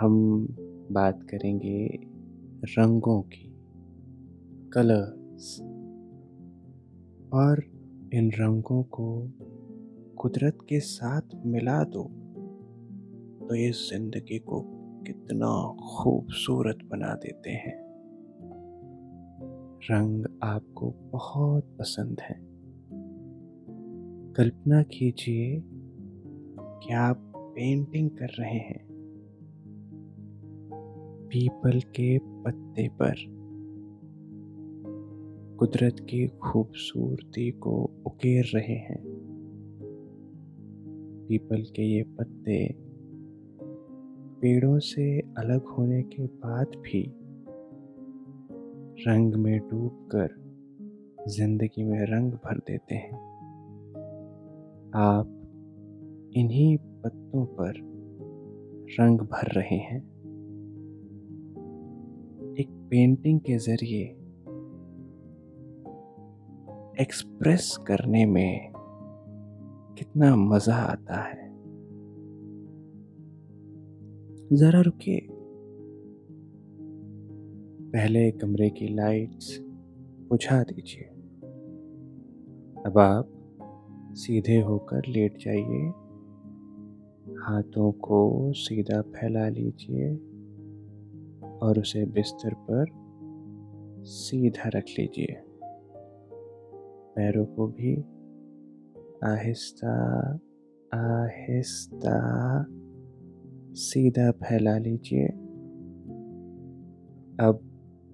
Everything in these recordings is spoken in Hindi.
हम बात करेंगे रंगों की, कलर्स, और इन रंगों को कुदरत के साथ मिला दो तो ये ज़िंदगी को कितना खूबसूरत बना देते हैं। रंग आपको बहुत पसंद हैं। कल्पना कीजिए कि आप पेंटिंग कर रहे हैं। पीपल के पत्ते पर कुदरत की खूबसूरती को उकेर रहे हैं। पीपल के ये पत्ते पेड़ों से अलग होने के बाद भी रंग में डूबकर जिंदगी में रंग भर देते हैं। आप इन्हीं पत्तों पर रंग भर रहे हैं। एक पेंटिंग के ज़रिए एक्सप्रेस करने में कितना मज़ा आता है। ज़रा रुकिए, पहले कमरे की लाइट्स बुझा दीजिए। अब आप सीधे होकर लेट जाइए, हाथों को सीधा फैला लीजिए और उसे बिस्तर पर सीधा रख लीजिए। पैरों को भी आहिस्ता आहिस्ता सीधा फैला लीजिए। अब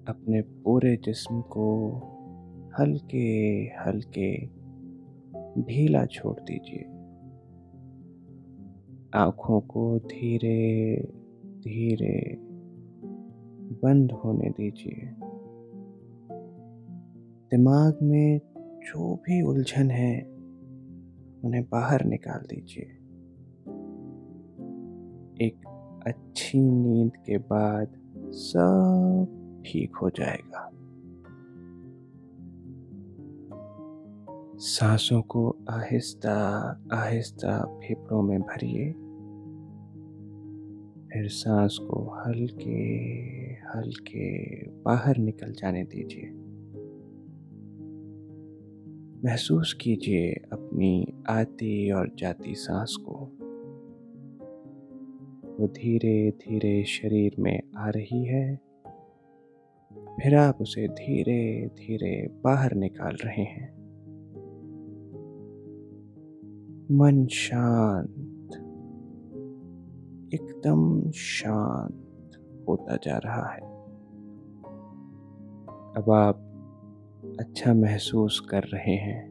अपने पूरे जिस्म को हल्के हल्के ढीला छोड़ दीजिए। आँखों को धीरे धीरे बंद होने दीजिए। दिमाग में जो भी उलझन है उन्हें बाहर निकाल दीजिए। एक अच्छी नींद के बाद सब ठीक हो जाएगा। सांसों को आहिस्ता आहिस्ता फेफड़ों में भरिए, फिर सांस को हल्के हल्के बाहर निकल जाने दीजिए। महसूस कीजिए अपनी आती और जाती सांस को, वो धीरे धीरे शरीर में आ रही है, फिर आप उसे धीरे धीरे बाहर निकाल रहे हैं। मन शांत, एकदम शांत होता जा रहा है। अब आप अच्छा महसूस कर रहे हैं।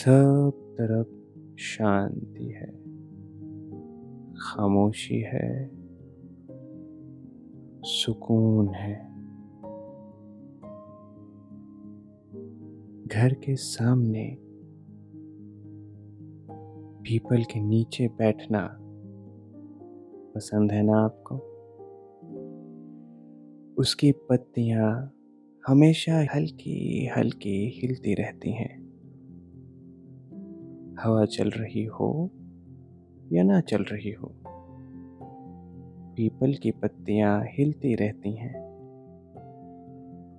सब तरफ शांति है, खामोशी है, सुकून है। घर के सामने पीपल के नीचे बैठना पसंद है ना आपको? उसकी पत्तियाँ हमेशा हल्की हल्की हिलती रहती हैं। हवा चल रही हो या ना चल रही हो, पीपल की पत्तियाँ हिलती रहती हैं।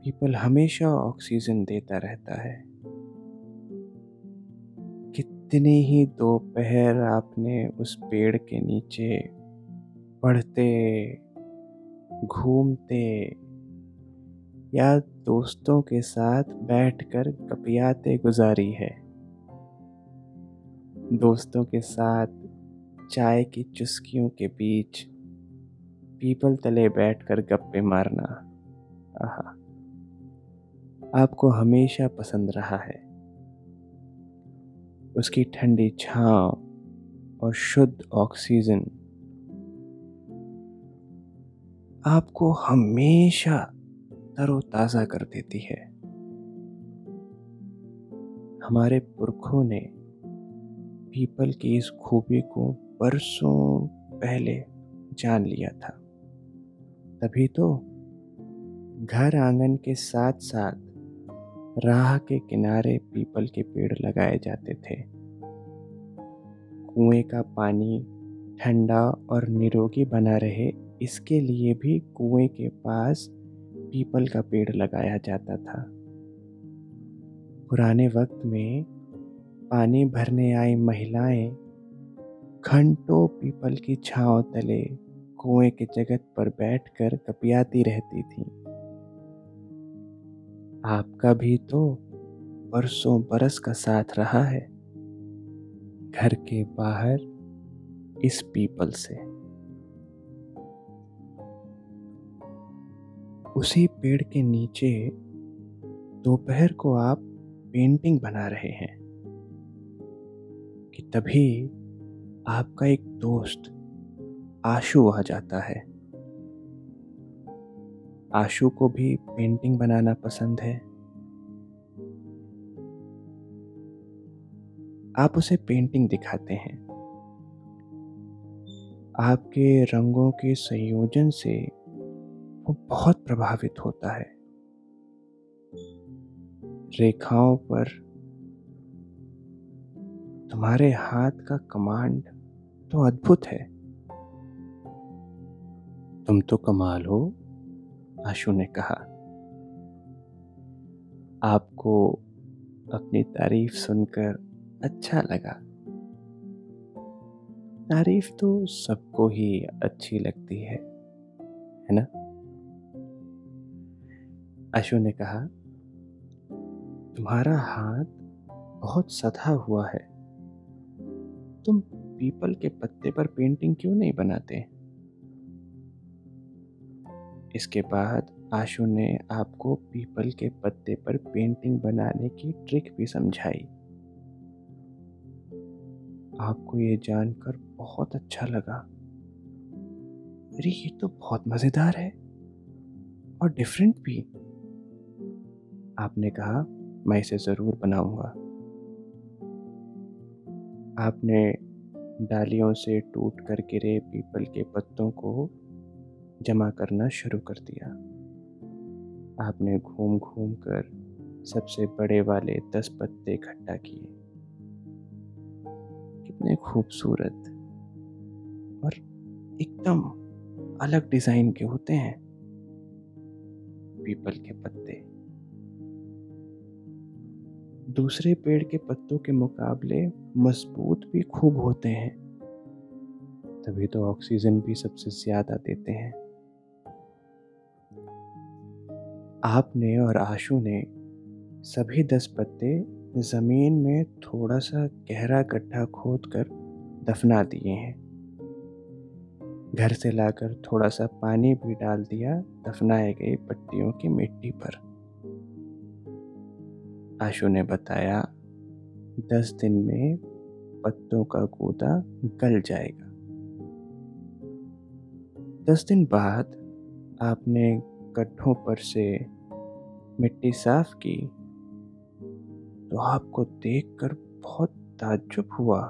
पीपल हमेशा ऑक्सीजन देता रहता है। कितने ही दोपहर आपने उस पेड़ के नीचे पढ़ते, घूमते या दोस्तों के साथ बैठकर गपियाते गुजारी है। दोस्तों के साथ चाय की चुस्कियों के बीच पीपल तले बैठकर गप्पे मारना, आहा, आपको हमेशा पसंद रहा है। उसकी ठंडी छाँव और शुद्ध ऑक्सीजन आपको हमेशा तरोताजा कर देती है। हमारे पुरखों ने पीपल की इस खूबी को बरसों पहले जान लिया था, तभी तो घर आंगन के साथ साथ राह के किनारे पीपल के पेड़ लगाए जाते थे। कुएं का पानी ठंडा और निरोगी बना रहे, इसके लिए भी कुएं के पास पीपल का पेड़ लगाया जाता था। पुराने वक्त में पानी भरने आई महिलाएं घंटों पीपल की छांव तले कुएं के जगत पर बैठकर कपियाती रहती थीं। आपका भी तो बरसों बरस का साथ रहा है घर के बाहर इस पीपल से। उसी पेड़ के नीचे दोपहर को आप पेंटिंग बना रहे हैं कि तभी आपका एक दोस्त आशु आ जाता है। आशु को भी पेंटिंग बनाना पसंद है। आप उसे पेंटिंग दिखाते हैं। आपके रंगों के संयोजन से वो बहुत प्रभावित होता है। रेखाओं पर तुम्हारे हाथ का कमांड तो अद्भुत है। तुम तो कमाल हो, आशु ने कहा। आपको अपनी तारीफ सुनकर अच्छा लगा। तारीफ तो सबको ही अच्छी लगती है ना? आशु ने कहा, तुम्हारा हाथ बहुत सधा हुआ है। तुम पीपल के पत्ते पर पेंटिंग क्यों नहीं बनाते? इसके बाद आशु ने आपको पीपल के पत्ते पर पेंटिंग बनाने की ट्रिक भी समझाई। आपको ये जानकर बहुत अच्छा लगा। अरे ये तो बहुत मज़ेदार है और डिफरेंट भी। आपने कहा, मैं इसे ज़रूर बनाऊंगा। आपने डालियों से टूट कर गिरे पीपल के पत्तों को जमा करना शुरू कर दिया। आपने घूम घूम कर सबसे बड़े वाले 10 पत्ते इकट्ठा किए। कितने खूबसूरत और एकदम अलग डिज़ाइन के होते हैं पीपल के पत्ते। दूसरे पेड़ के पत्तों के मुकाबले मजबूत भी खूब होते हैं, तभी तो ऑक्सीजन भी सबसे ज़्यादा देते हैं। आपने और आशु ने सभी 10 पत्ते ज़मीन में थोड़ा सा गहरा गड्ढा खोदकर दफना दिए हैं। घर से लाकर थोड़ा सा पानी भी डाल दिया दफनाए गए पत्तियों की मिट्टी पर। आशु ने बताया, 10 दिन में पत्तों का गूदा गल जाएगा। 10 दिन बाद आपने गड्ढों पर से मिट्टी साफ की तो आपको देखकर बहुत ताज्जुब हुआ।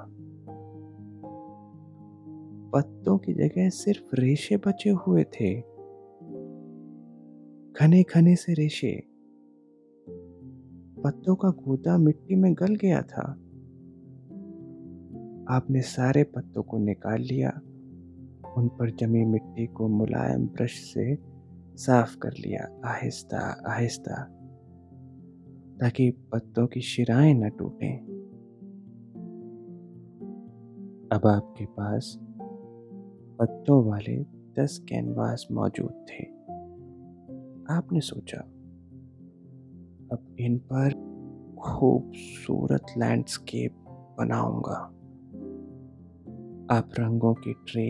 पत्तों की जगह सिर्फ रेशे बचे हुए थे, घने घने से रेशे। पत्तों का गूदा मिट्टी में गल गया था। आपने सारे पत्तों को निकाल लिया, उन पर जमी मिट्टी को मुलायम ब्रश से साफ कर लिया, आहिस्ता आहिस्ता, ताकि पत्तों की शिराएं न टूटें। अब आपके पास पत्तों वाले 10 कैनवास मौजूद थे। आपने सोचा, अब इन पर खूबसूरत लैंडस्केप बनाऊंगा। आप रंगों की ट्रे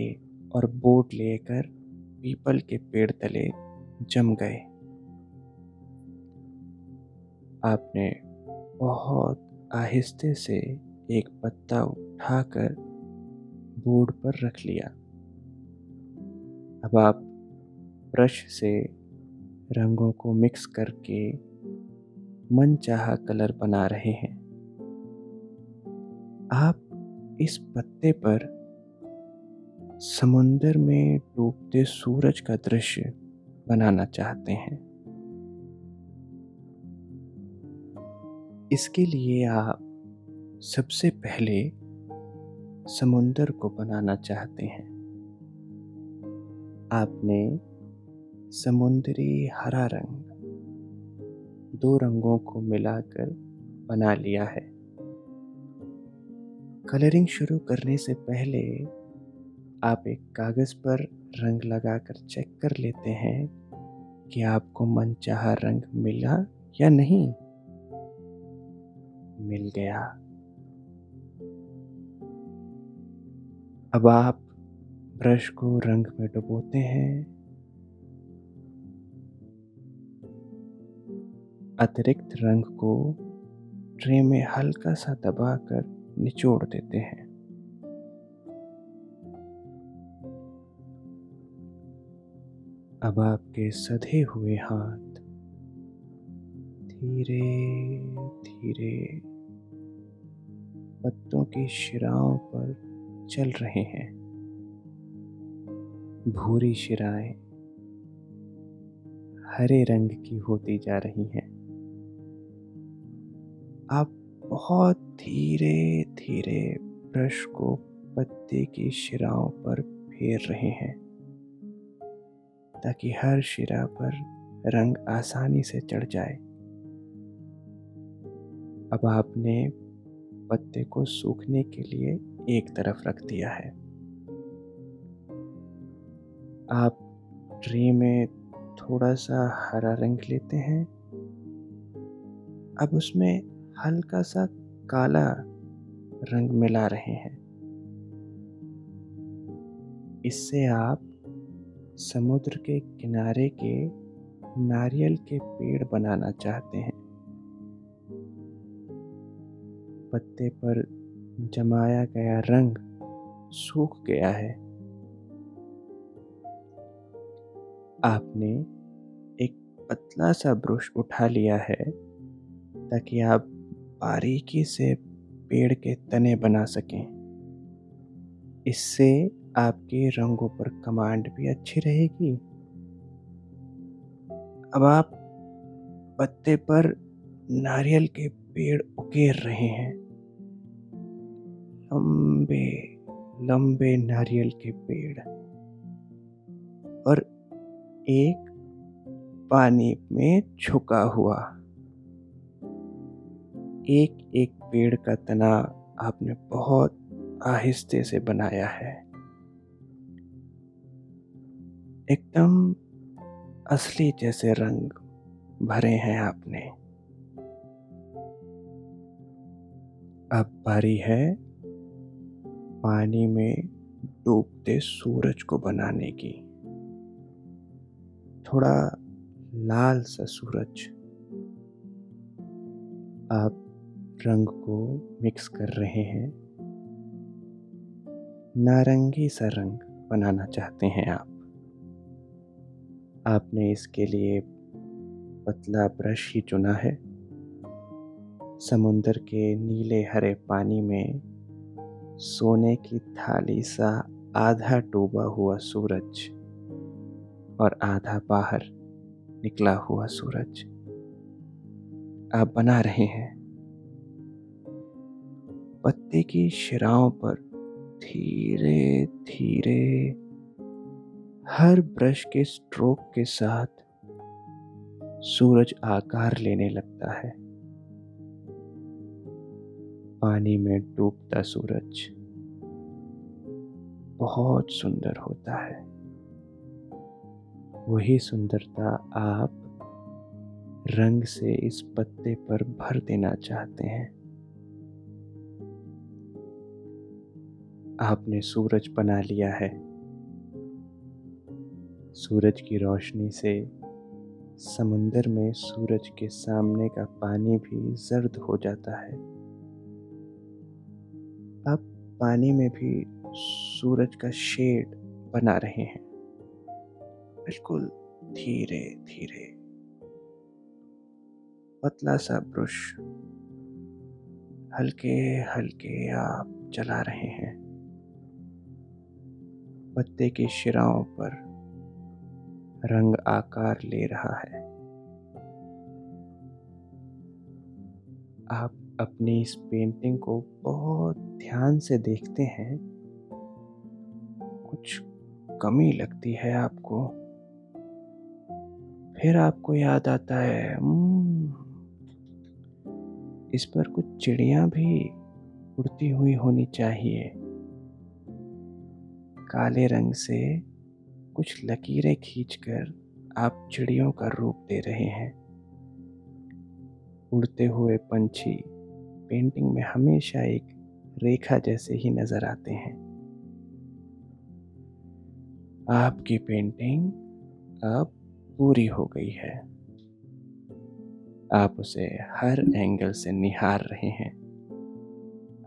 और बोर्ड लेकर पीपल के पेड़ तले जम गए। आपने बहुत आहिस्ते से एक पत्ता उठाकर बोर्ड पर रख लिया। अब आप ब्रश से रंगों को मिक्स करके मनचाहा कलर बना रहे हैं। आप इस पत्ते पर समुंदर में डूबते सूरज का दृश्य बनाना चाहते हैं। इसके लिए आप सबसे पहले समुंदर को बनाना चाहते हैं। आपने समुद्री हरा रंग दो रंगों को मिलाकर बना लिया है। कलरिंग शुरू करने से पहले आप एक कागज़ पर रंग लगाकर चेक कर लेते हैं कि आपको मनचाहा रंग मिला या नहीं। मिल गया। अब आप ब्रश को रंग में डुबोते हैं। अतिरिक्त रंग को ट्रे में हल्का सा दबाकर निचोड़ देते हैं। अब आपके सधे हुए हाथ धीरे धीरे पत्तों की शिराओं पर चल रहे हैं। भूरी शिराएं हरे रंग की होती जा रही हैं। आप बहुत धीरे धीरे ब्रश को पत्ते की शिराओं पर फेर रहे हैं ताकि हर शिरा पर रंग आसानी से चढ़ जाए। अब आपने पत्ते को सूखने के लिए एक तरफ रख दिया है। आप ट्रे में थोड़ा सा हरा रंग लेते हैं। अब उसमें हल्का सा काला रंग मिला रहे हैं। इससे आप समुद्र के किनारे के नारियल के पेड़ बनाना चाहते हैं। पत्ते पर जमाया गया रंग सूख गया है। आपने एक पतला सा ब्रश उठा लिया है ताकि आप बारीकी से पेड़ के तने बना सकें। इससे आपके रंगों पर कमांड भी अच्छी रहेगी। अब आप पत्ते पर नारियल के पेड़ उकेर रहे हैं। लंबे लंबे नारियल के पेड़ और एक पानी में झुका हुआ। एक एक पेड़ का तना आपने बहुत आहिस्ते से बनाया है। एकदम असली जैसे रंग भरे हैं आपने। अब बारी है पानी में डूबते सूरज को बनाने की। थोड़ा लाल सा सूरज। आप रंग को मिक्स कर रहे हैं। नारंगी सा रंग बनाना चाहते हैं आप। आपने इसके लिए पतला ब्रश ही चुना है। समुंदर के नीले हरे पानी में सोने की थाली सा आधा डूबा हुआ सूरज और आधा बाहर निकला हुआ सूरज आप बना रहे हैं। पत्ते की शिराओं पर धीरे धीरे हर ब्रश के स्ट्रोक के साथ सूरज आकार लेने लगता है। पानी में डूबता सूरज बहुत सुंदर होता है। वही सुंदरता आप रंग से इस पत्ते पर भर देना चाहते हैं। आपने सूरज बना लिया है। सूरज की रोशनी से समुंदर में सूरज के सामने का पानी भी जर्द हो जाता है। अब पानी में भी सूरज का शेड बना रहे हैं, बिल्कुल धीरे धीरे। पतला सा ब्रश हल्के हल्के आप चला रहे हैं। पत्ते की शिराओं पर रंग आकार ले रहा है। आप अपनी इस पेंटिंग को बहुत ध्यान से देखते हैं। कुछ कमी लगती है आपको, फिर आपको याद आता है इस पर कुछ चिड़िया भी उड़ती हुई होनी चाहिए। काले रंग से कुछ लकीरें खींचकर आप चिड़ियों का रूप दे रहे हैं। उड़ते हुए पंछी पेंटिंग में हमेशा एक रेखा जैसे ही नजर आते हैं। आपकी पेंटिंग अब पूरी हो गई है। आप उसे हर एंगल से निहार रहे हैं।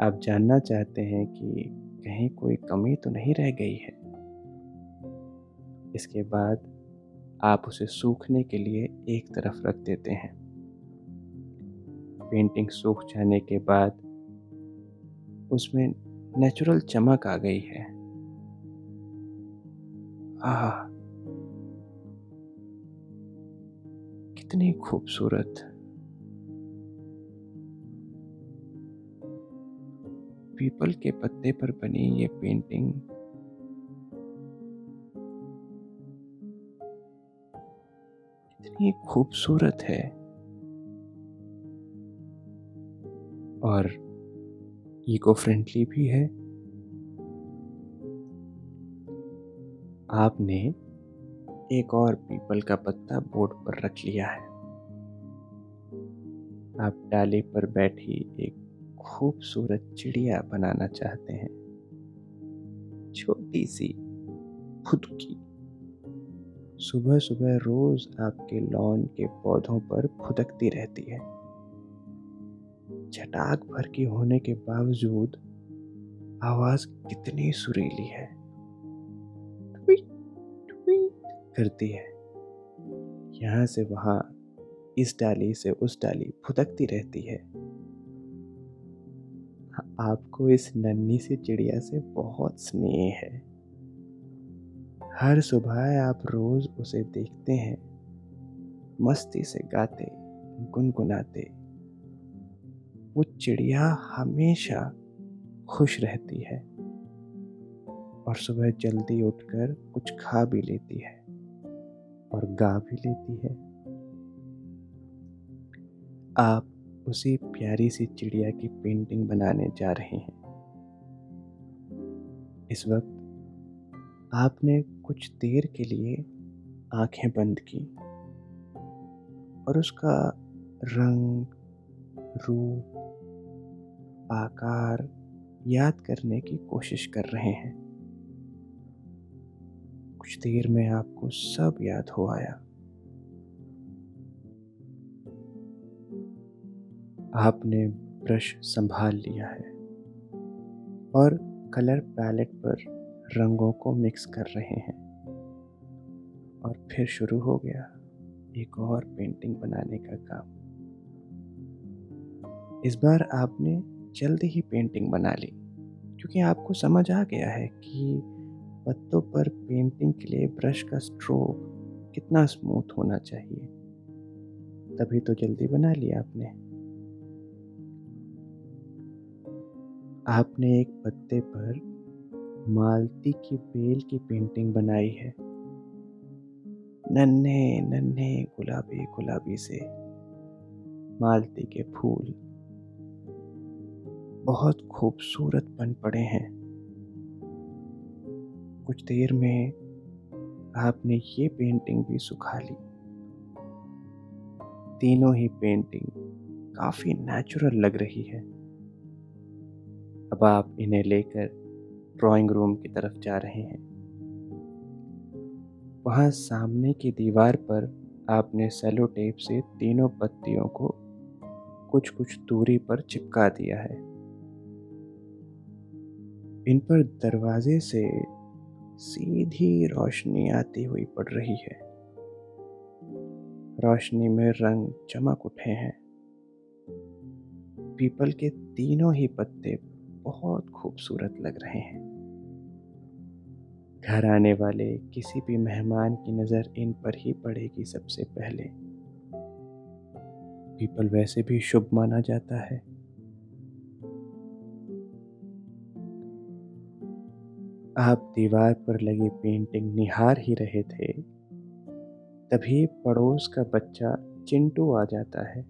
आप जानना चाहते हैं कि कहीं कोई कमी तो नहीं रह गई है। इसके बाद आप उसे सूखने के लिए एक तरफ रख देते हैं। पेंटिंग सूख जाने के बाद उसमें नेचुरल चमक आ गई है। आह, कितनी खूबसूरत। पीपल के पत्ते पर बनी ये पेंटिंग इतनी खूबसूरत है, और इको फ्रेंडली भी है। आपने एक और पीपल का पत्ता बोर्ड पर रख लिया है। आप डाली पर बैठी एक खूबसूरत चिड़िया बनाना चाहते हैं, छोटी सी खुद की। सुबह सुबह रोज आपके लॉन के पौधों पर फुदकती रहती है। छटाक भर की होने के बावजूद आवाज कितनी सुरीली है, करती है। यहाँ से वहाँ, इस डाली से उस डाली फुदकती रहती है। आपको इस नन्ही सी चिड़िया से बहुत स्नेह है। हर सुबह आप रोज उसे देखते हैं, मस्ती से गाते गुनगुनाते। वो चिड़िया हमेशा खुश रहती है और सुबह जल्दी उठकर कुछ खा भी लेती है और गा भी लेती है। आप उसी प्यारी सी चिड़िया की पेंटिंग बनाने जा रहे हैं। इस वक्त आपने कुछ देर के लिए आंखें बंद की और उसका रंग, रूप, आकार याद करने की कोशिश कर रहे हैं। कुछ देर में आपको सब याद हो आया। आपने ब्रश संभाल लिया है और कलर पैलेट पर रंगों को मिक्स कर रहे हैं, और फिर शुरू हो गया एक और पेंटिंग बनाने का काम। इस बार आपने जल्दी ही पेंटिंग बना ली, क्योंकि आपको समझ आ गया है कि पत्तों पर पेंटिंग के लिए ब्रश का स्ट्रोक कितना स्मूथ होना चाहिए। तभी तो जल्दी बना लिया आपने। आपने एक पत्ते पर मालती की बेल की पेंटिंग बनाई है, नन्हे नन्हे गुलाबी गुलाबी से मालती के फूल बहुत खूबसूरत बन पड़े हैं। कुछ देर में आपने ये पेंटिंग भी सुखा ली। तीनों ही पेंटिंग काफी नेचुरल लग रही है। अब आप इन्हें लेकर ड्राइंग रूम की तरफ जा रहे हैं। वहाँ सामने की दीवार पर आपने सेलो टेप से तीनों पत्तियों को कुछ कुछ दूरी पर चिपका दिया है। इन पर दरवाजे से सीधी रोशनी आती हुई पड़ रही है। रोशनी में रंग चमक उठे हैं। पीपल के तीनों ही पत्ते बहुत खूबसूरत लग रहे हैं। घर आने वाले किसी भी मेहमान की नज़र इन पर ही पड़ेगी सबसे पहले। पीपल वैसे भी शुभ माना जाता है। आप दीवार पर लगी पेंटिंग निहार ही रहे थे, तभी पड़ोस का बच्चा चिंटू आ जाता है।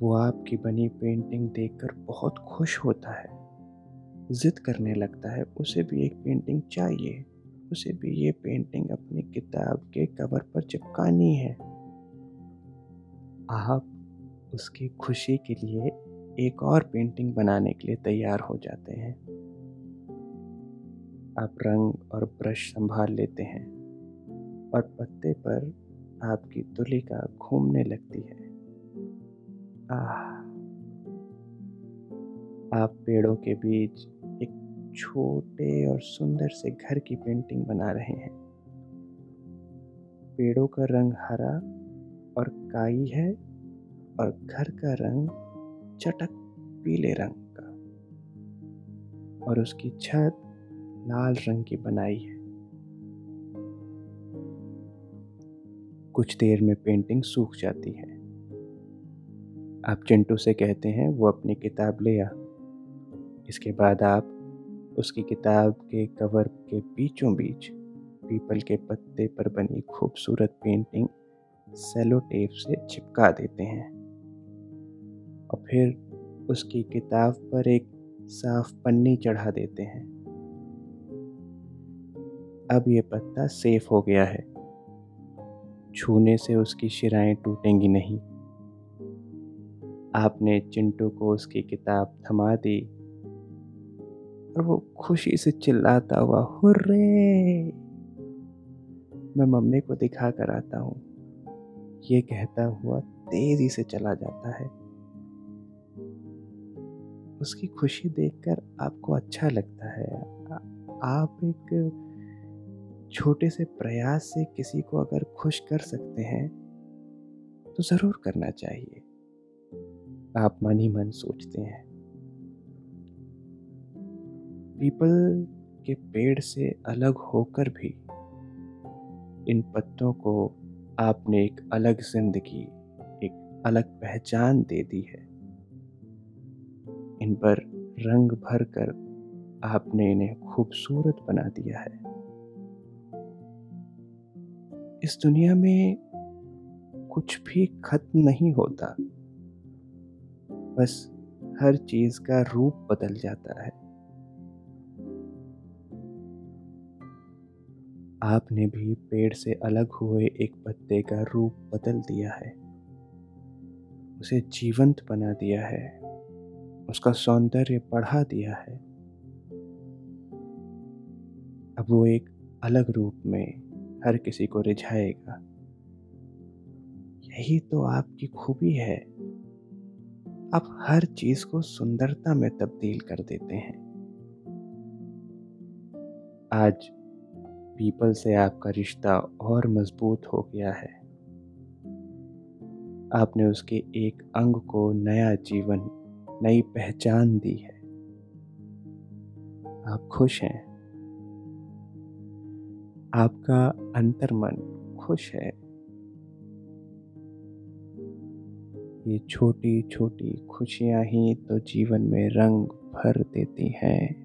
वो आपकी बनी पेंटिंग देखकर बहुत खुश होता है, जिद करने लगता है, उसे भी एक पेंटिंग चाहिए, उसे भी ये पेंटिंग अपनी किताब के कवर पर चिपकानी है। आप उसकी खुशी के लिए एक और पेंटिंग बनाने के लिए तैयार हो जाते हैं। आप रंग और ब्रश संभाल लेते हैं और पत्ते पर आपकी तुलिका घूमने लगती है। आप पेड़ों के बीच एक छोटे और सुंदर से घर की पेंटिंग बना रहे हैं। पेड़ों का रंग हरा और काई है और घर का रंग चटक पीले रंग का, और उसकी छत लाल रंग की बनाई है। कुछ देर में पेंटिंग सूख जाती है। आप चिंटू से कहते हैं वो अपनी किताब ले आ। इसके बाद आप उसकी किताब के कवर के बीचों बीच पीपल के पत्ते पर बनी खूबसूरत पेंटिंग सेलो टेप से चिपका देते हैं और फिर उसकी किताब पर एक साफ पन्नी चढ़ा देते हैं। अब ये पत्ता सेफ हो गया है, छूने से उसकी शिराएं टूटेंगी नहीं। आपने चिंटू को उसकी किताब थमा दी और वो खुशी से चिल्लाता हुआ हुर्रे मैं मम्मी को दिखा कर आता हूँ, ये कहता हुआ तेजी से चला जाता है। उसकी खुशी देखकर आपको अच्छा लगता है। आप एक छोटे से प्रयास से किसी को अगर खुश कर सकते हैं तो ज़रूर करना चाहिए, आप मन ही मन सोचते हैं। पीपल के पेड़ से अलग होकर भी इन पत्तों को आपने एक अलग जिंदगी, एक अलग पहचान दे दी है। इन पर रंग भर कर आपने इन्हें खूबसूरत बना दिया है। इस दुनिया में कुछ भी खत्म नहीं होता, बस हर चीज का रूप बदल जाता है। आपने भी पेड़ से अलग हुए एक पत्ते का रूप बदल दिया है, उसे जीवंत बना दिया है, उसका सौंदर्य बढ़ा दिया है। अब वो एक अलग रूप में हर किसी को रिझाएगा। यही तो आपकी खूबी है, आप हर चीज को सुंदरता में तब्दील कर देते हैं। आज पीपल से आपका रिश्ता और मजबूत हो गया है। आपने उसके एक अंग को नया जीवन, नई पहचान दी है। आप खुश हैं, आपका अंतर्मन खुश है। ये छोटी छोटी खुशियां ही तो जीवन में रंग भर देती हैं।